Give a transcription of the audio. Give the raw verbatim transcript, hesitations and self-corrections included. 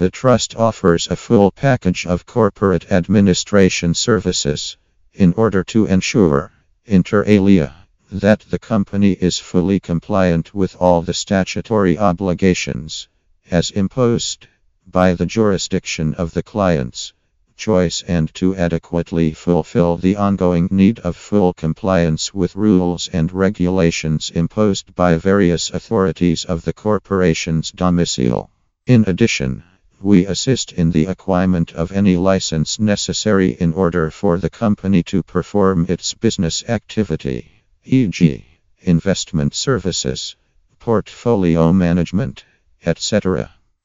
The Trust offers a full package of corporate administration services in order to ensure, inter alia, that the company is fully compliant with all the statutory obligations as imposed by the jurisdiction of the client's choice and to adequately fulfill the ongoing need of full compliance with rules and regulations imposed by various authorities of the corporation's domicile. In addition, we assist in the acquirement of any license necessary in order for the company to perform its business activity, for example, investment services, portfolio management, et cetera.